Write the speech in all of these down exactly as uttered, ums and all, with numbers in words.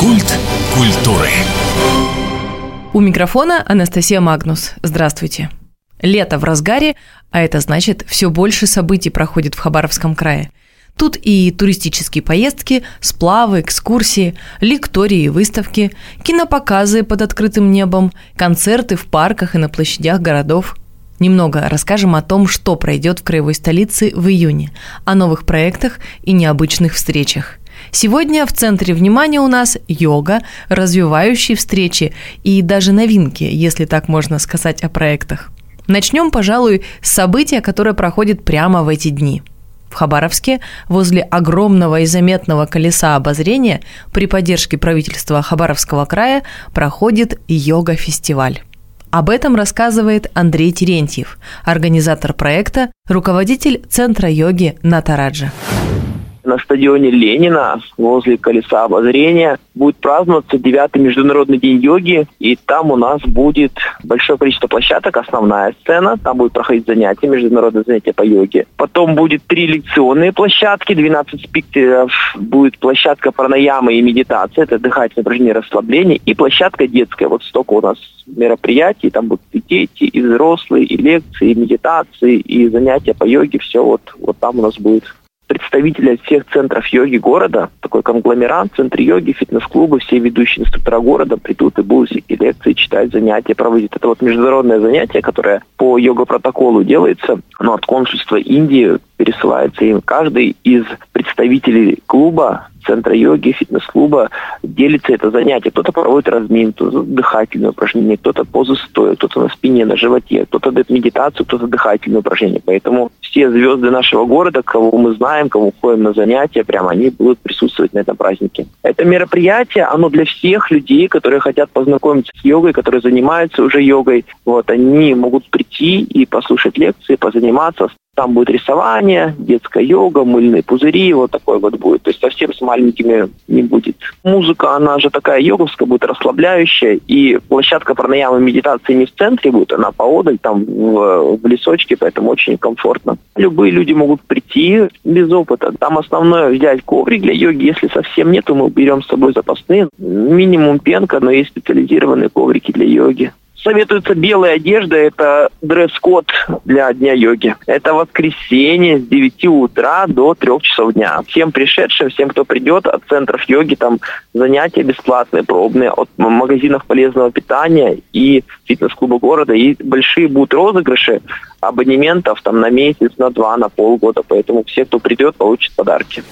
Культ культуры. У микрофона Анастасия Магнус. Здравствуйте. Лето в разгаре, а это значит, все больше событий проходит в Хабаровском крае. Тут и туристические поездки, сплавы, экскурсии, лектории и выставки, кинопоказы под открытым небом, концерты в парках и на площадях городов. Немного расскажем о том, что пройдет в краевой столице в июне, о новых проектах и необычных встречах. Сегодня в центре внимания у нас йога, развивающие встречи и даже новинки, если так можно сказать о проектах. Начнем, пожалуй, с события, которое проходит прямо в эти дни. В Хабаровске возле огромного и заметного колеса обозрения при поддержке правительства Хабаровского края проходит йога-фестиваль. Об этом рассказывает Андрей Терентьев, организатор проекта, руководитель Центра йоги Натараджа. На стадионе Ленина возле колеса обозрения будет праздноваться девятый международный день йоги. И там у нас будет большое количество площадок, основная сцена. Там будут проходить занятия, международные занятия по йоге. Потом будет три лекционные площадки, двенадцать спикеров. Будет площадка пранаямы и медитации. Это дыхательное упражнение, расслабление. И площадка детская. Вот столько у нас мероприятий. Там будут и дети, и взрослые, и лекции, и медитации, и занятия по йоге. Все вот, вот там у нас будет. Представители всех центров йоги города, такой конгломерат, центр йоги, фитнес-клубы, все ведущие инструктора города придут и будут всякие лекции читать, занятия проводить. Это вот международное занятие, которое по йога-протоколу делается, но от консульства Индии пересылается им. Каждый из представителей клуба, центра йоги, фитнес-клуба делится это занятие. Кто-то проводит разминку, дыхательное упражнение, кто-то позу стоя, кто-то на спине, на животе, кто-то дает медитацию, кто-то дыхательное упражнение. Поэтому все звезды нашего города, кого мы знаем, кого ходим на занятия, прямо они будут присутствовать на этом празднике. Это мероприятие, оно для всех людей, которые хотят познакомиться с йогой, которые занимаются уже йогой. Вот, они могут прийти и послушать лекции, позаниматься. Там будет рисование, детская йога, мыльные пузыри, вот такое вот будет. То есть совсем с маленькими не будет. Музыка, она же такая йоговская, будет расслабляющая. И площадка пранаямы медитации не в центре будет, она поодаль, там в, в лесочке, поэтому очень комфортно. Любые люди могут прийти без опыта. Там основное взять коврик для йоги. Если совсем нет, то мы берем с собой запасные. Минимум пенка, но есть специализированные коврики для йоги. Советуется белая одежда, это дресс-код для дня йоги. Это воскресенье с девяти утра до трёх часов дня. Всем пришедшим, всем, кто придет от центров йоги, там занятия бесплатные, пробные, от магазинов полезного питания и фитнес-клуба города. И большие будут розыгрыши абонементов там на месяц, на два, на полгода. Поэтому все, кто придет, получат подарки.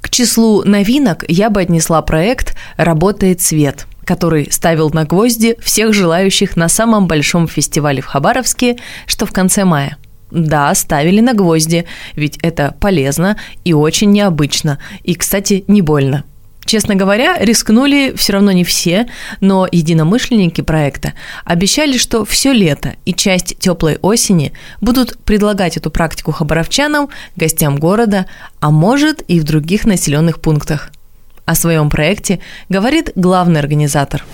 К числу новинок я бы отнесла проект «Работает свет», который ставил на гвозди всех желающих на самом большом фестивале в Хабаровске, что в конце мая. Да, ставили на гвозди, ведь это полезно и очень необычно, и, кстати, не больно. Честно говоря, рискнули все равно не все, но единомышленники проекта обещали, что все лето и часть теплой осени будут предлагать эту практику хабаровчанам, гостям города, а может и в других населенных пунктах. О своем проекте говорит главный организатор.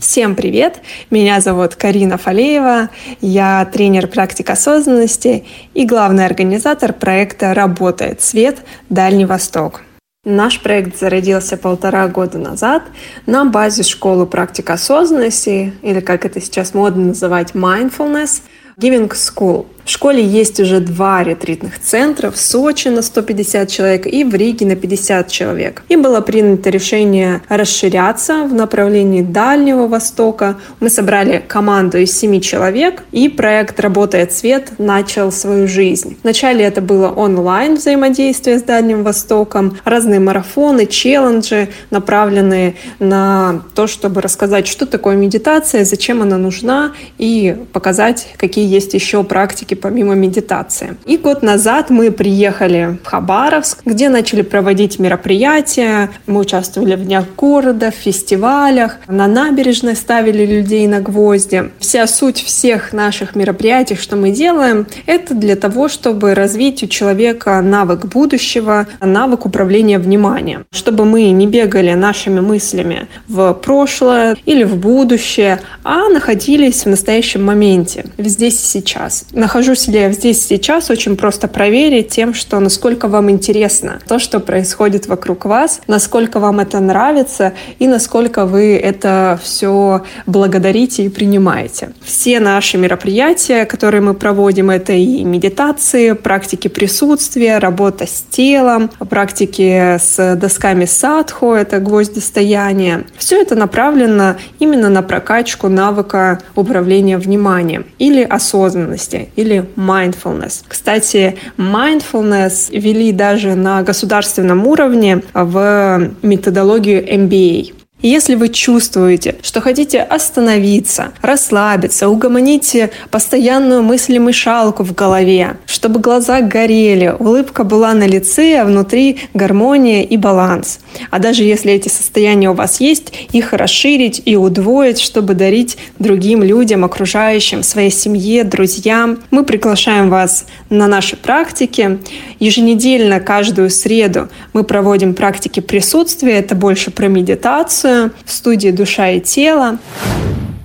Всем привет! Меня зовут Карина Фалеева, я тренер практик осознанности и главный организатор проекта «Работает свет. Дальний Восток». Наш проект зародился полтора года назад на базе школы практик осознанности, или как это сейчас модно называть, Mindfulness, Giving School. В школе есть уже два ретритных центра в Сочи на сто пятьдесят человек и в Риге на пятьдесят человек. И было принято решение расширяться в направлении Дальнего Востока. Мы собрали команду из семи человек, и проект «Работает свет» начал свою жизнь. Вначале это было онлайн взаимодействие с Дальним Востоком, разные марафоны, челленджи, направленные на то, чтобы рассказать, что такое медитация, зачем она нужна, и показать, какие есть еще практики помимо медитации. И год назад мы приехали в Хабаровск, где начали проводить мероприятия. Мы участвовали в днях города, в фестивалях, на набережной ставили людей на гвозди. Вся суть всех наших мероприятий, что мы делаем, это для того, чтобы развить у человека навык будущего, навык управления вниманием. Чтобы мы не бегали нашими мыслями в прошлое или в будущее, а находились в настоящем моменте, здесь и сейчас. Нахожу нахожу себя здесь сейчас, очень просто проверить тем, что насколько вам интересно то, что происходит вокруг вас, насколько вам это нравится и насколько вы это все благодарите и принимаете. Все наши мероприятия, которые мы проводим, это и медитации, практики присутствия, работа с телом, практики с досками садху, это гвоздистояние. Все это направлено именно на прокачку навыка управления вниманием или осознанности, или mindfulness. Кстати, mindfulness ввели даже на государственном уровне в методологию эм би эй. Если вы чувствуете, что хотите остановиться, расслабиться, угомонить постоянную мысль-мышалку в голове, чтобы глаза горели, улыбка была на лице, а внутри гармония и баланс. А даже если эти состояния у вас есть, их расширить и удвоить, чтобы дарить другим людям, окружающим, своей семье, друзьям. Мы приглашаем вас на наши практики. Еженедельно, каждую среду мы проводим практики присутствия. Это больше про медитацию. В студии «Душа и тело».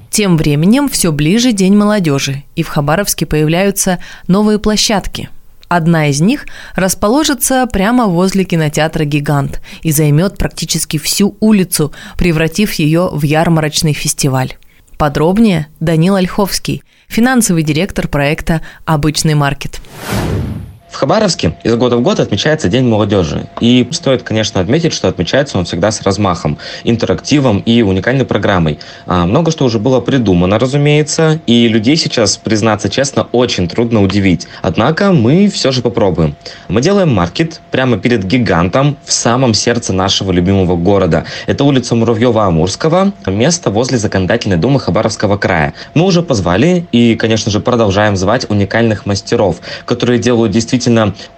Тем временем все ближе День молодежи, и в Хабаровске появляются новые площадки. Одна из них расположится прямо возле кинотеатра «Гигант» и займет практически всю улицу, превратив ее в ярмарочный фестиваль. Подробнее Данил Ольховский, финансовый директор проекта «Обычный маркет». В Хабаровске из года в год отмечается День молодежи. И стоит, конечно, отметить, что отмечается он всегда с размахом, интерактивом и уникальной программой. А много что уже было придумано, разумеется, и людей сейчас, признаться честно, очень трудно удивить. Однако мы все же попробуем. Мы делаем маркет прямо перед «Гигантом» в самом сердце нашего любимого города. Это улица Муравьева-Амурского, место возле Законодательной думы Хабаровского края. Мы уже позвали и, конечно же, продолжаем звать уникальных мастеров, которые делают действительно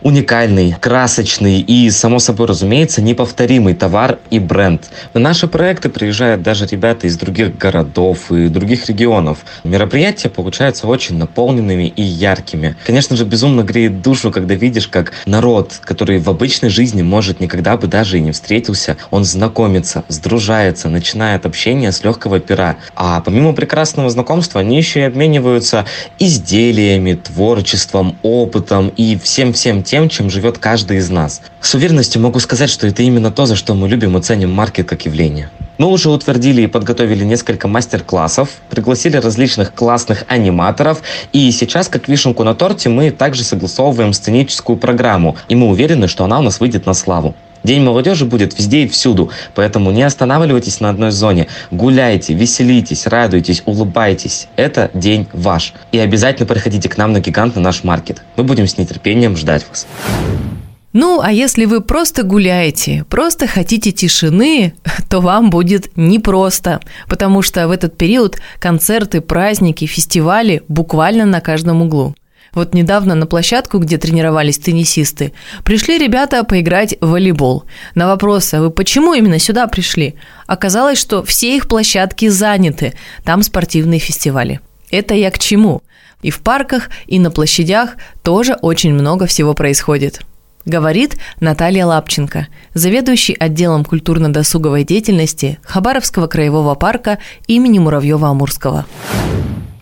уникальный, красочный и, само собой разумеется, неповторимый товар и бренд. На наши проекты приезжают даже ребята из других городов и других регионов. Мероприятия получаются очень наполненными и яркими. Конечно же, безумно греет душу, когда видишь, как народ, который в обычной жизни, может, никогда бы даже и не встретился, он знакомится, сдружается, начинает общение с легкого пера. А помимо прекрасного знакомства, они еще и обмениваются изделиями, творчеством, опытом и всем всем-всем тем, чем живет каждый из нас. С уверенностью могу сказать, что это именно то, за что мы любим и ценим маркет как явление. Мы уже утвердили и подготовили несколько мастер-классов, пригласили различных классных аниматоров, и сейчас, как вишенку на торте, мы также согласовываем сценическую программу, и мы уверены, что она у нас выйдет на славу. День молодежи будет везде и всюду, поэтому не останавливайтесь на одной зоне. Гуляйте, веселитесь, радуйтесь, улыбайтесь. Это день ваш. И обязательно приходите к нам на «Гигант», на наш маркет. Мы будем с нетерпением ждать вас. Ну, а если вы просто гуляете, просто хотите тишины, то вам будет непросто, потому что в этот период концерты, праздники, фестивали буквально на каждом углу. Вот недавно на площадку, где тренировались теннисисты, пришли ребята поиграть в волейбол. На вопрос: а вы почему именно сюда пришли? Оказалось, что все их площадки заняты, там спортивные фестивали. Это я к чему? И в парках, и на площадях тоже очень много всего происходит. Говорит Наталья Лапченко, заведующий отделом культурно-досуговой деятельности Хабаровского краевого парка имени Муравьева-Амурского.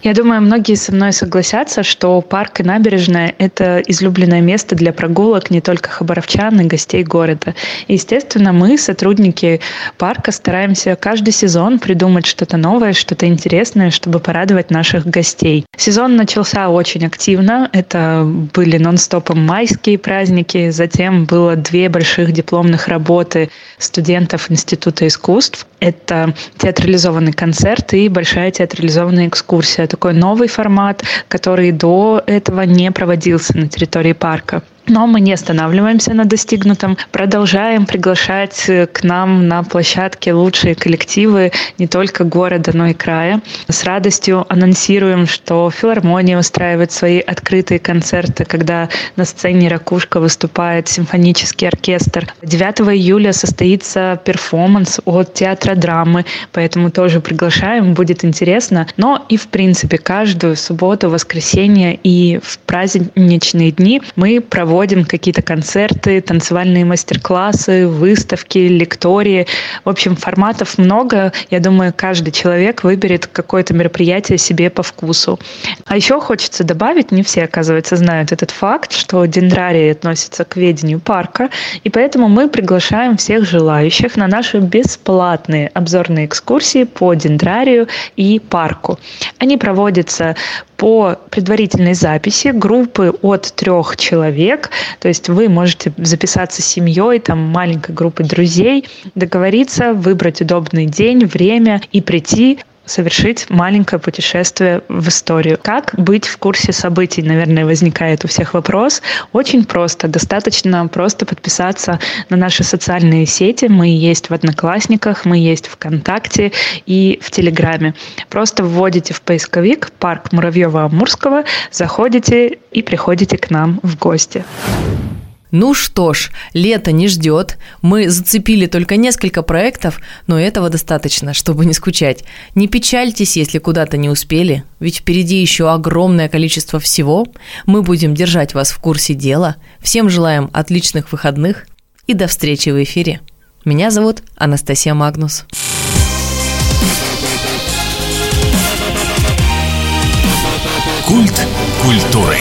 Я думаю, многие со мной согласятся, что парк и набережная – это излюбленное место для прогулок не только хабаровчан и гостей города. И, естественно, мы, сотрудники парка, стараемся каждый сезон придумать что-то новое, что-то интересное, чтобы порадовать наших гостей. Сезон начался очень активно. Это были нон-стопом майские праздники, затем было две больших дипломных работы студентов Института искусств. Это театрализованный концерт и большая театрализованная экскурсия. Такой новый формат, который до этого не проводился на территории парка. Но мы не останавливаемся на достигнутом, продолжаем приглашать к нам на площадке лучшие коллективы не только города, но и края. С радостью анонсируем, что филармония устраивает свои открытые концерты, когда на сцене «Ракушка» выступает симфонический оркестр. девятого июля состоится перформанс от театра драмы, поэтому тоже приглашаем, будет интересно. Но и в принципе каждую субботу, воскресенье и в праздничные дни мы проводим проводим какие-то концерты, танцевальные мастер-классы, выставки, лектории. В общем, форматов много. Я думаю, каждый человек выберет какое-то мероприятие себе по вкусу. А еще хочется добавить, не все, оказывается, знают этот факт, что дендрарии относятся к ведению парка, и поэтому мы приглашаем всех желающих на наши бесплатные обзорные экскурсии по дендрарию и парку. Они проводятся по предварительной записи группы от трех человек, то есть вы можете записаться с семьей, там маленькой группой друзей, договориться, выбрать удобный день, время и прийти совершить маленькое путешествие в историю. Как быть в курсе событий? Наверное, возникает у всех вопрос. Очень просто. Достаточно просто подписаться на наши социальные сети. Мы есть в Одноклассниках, мы есть ВКонтакте и в Телеграме. Просто вводите в поисковик «Парк Муравьева-Амурского», заходите и приходите к нам в гости. Ну что ж, лето не ждет. Мы зацепили только несколько проектов, но этого достаточно, чтобы не скучать. Не печальтесь, если куда-то не успели, ведь впереди еще огромное количество всего. Мы будем держать вас в курсе дела. Всем желаем отличных выходных и до встречи в эфире. Меня зовут Анастасия Магнус. Культ культуры.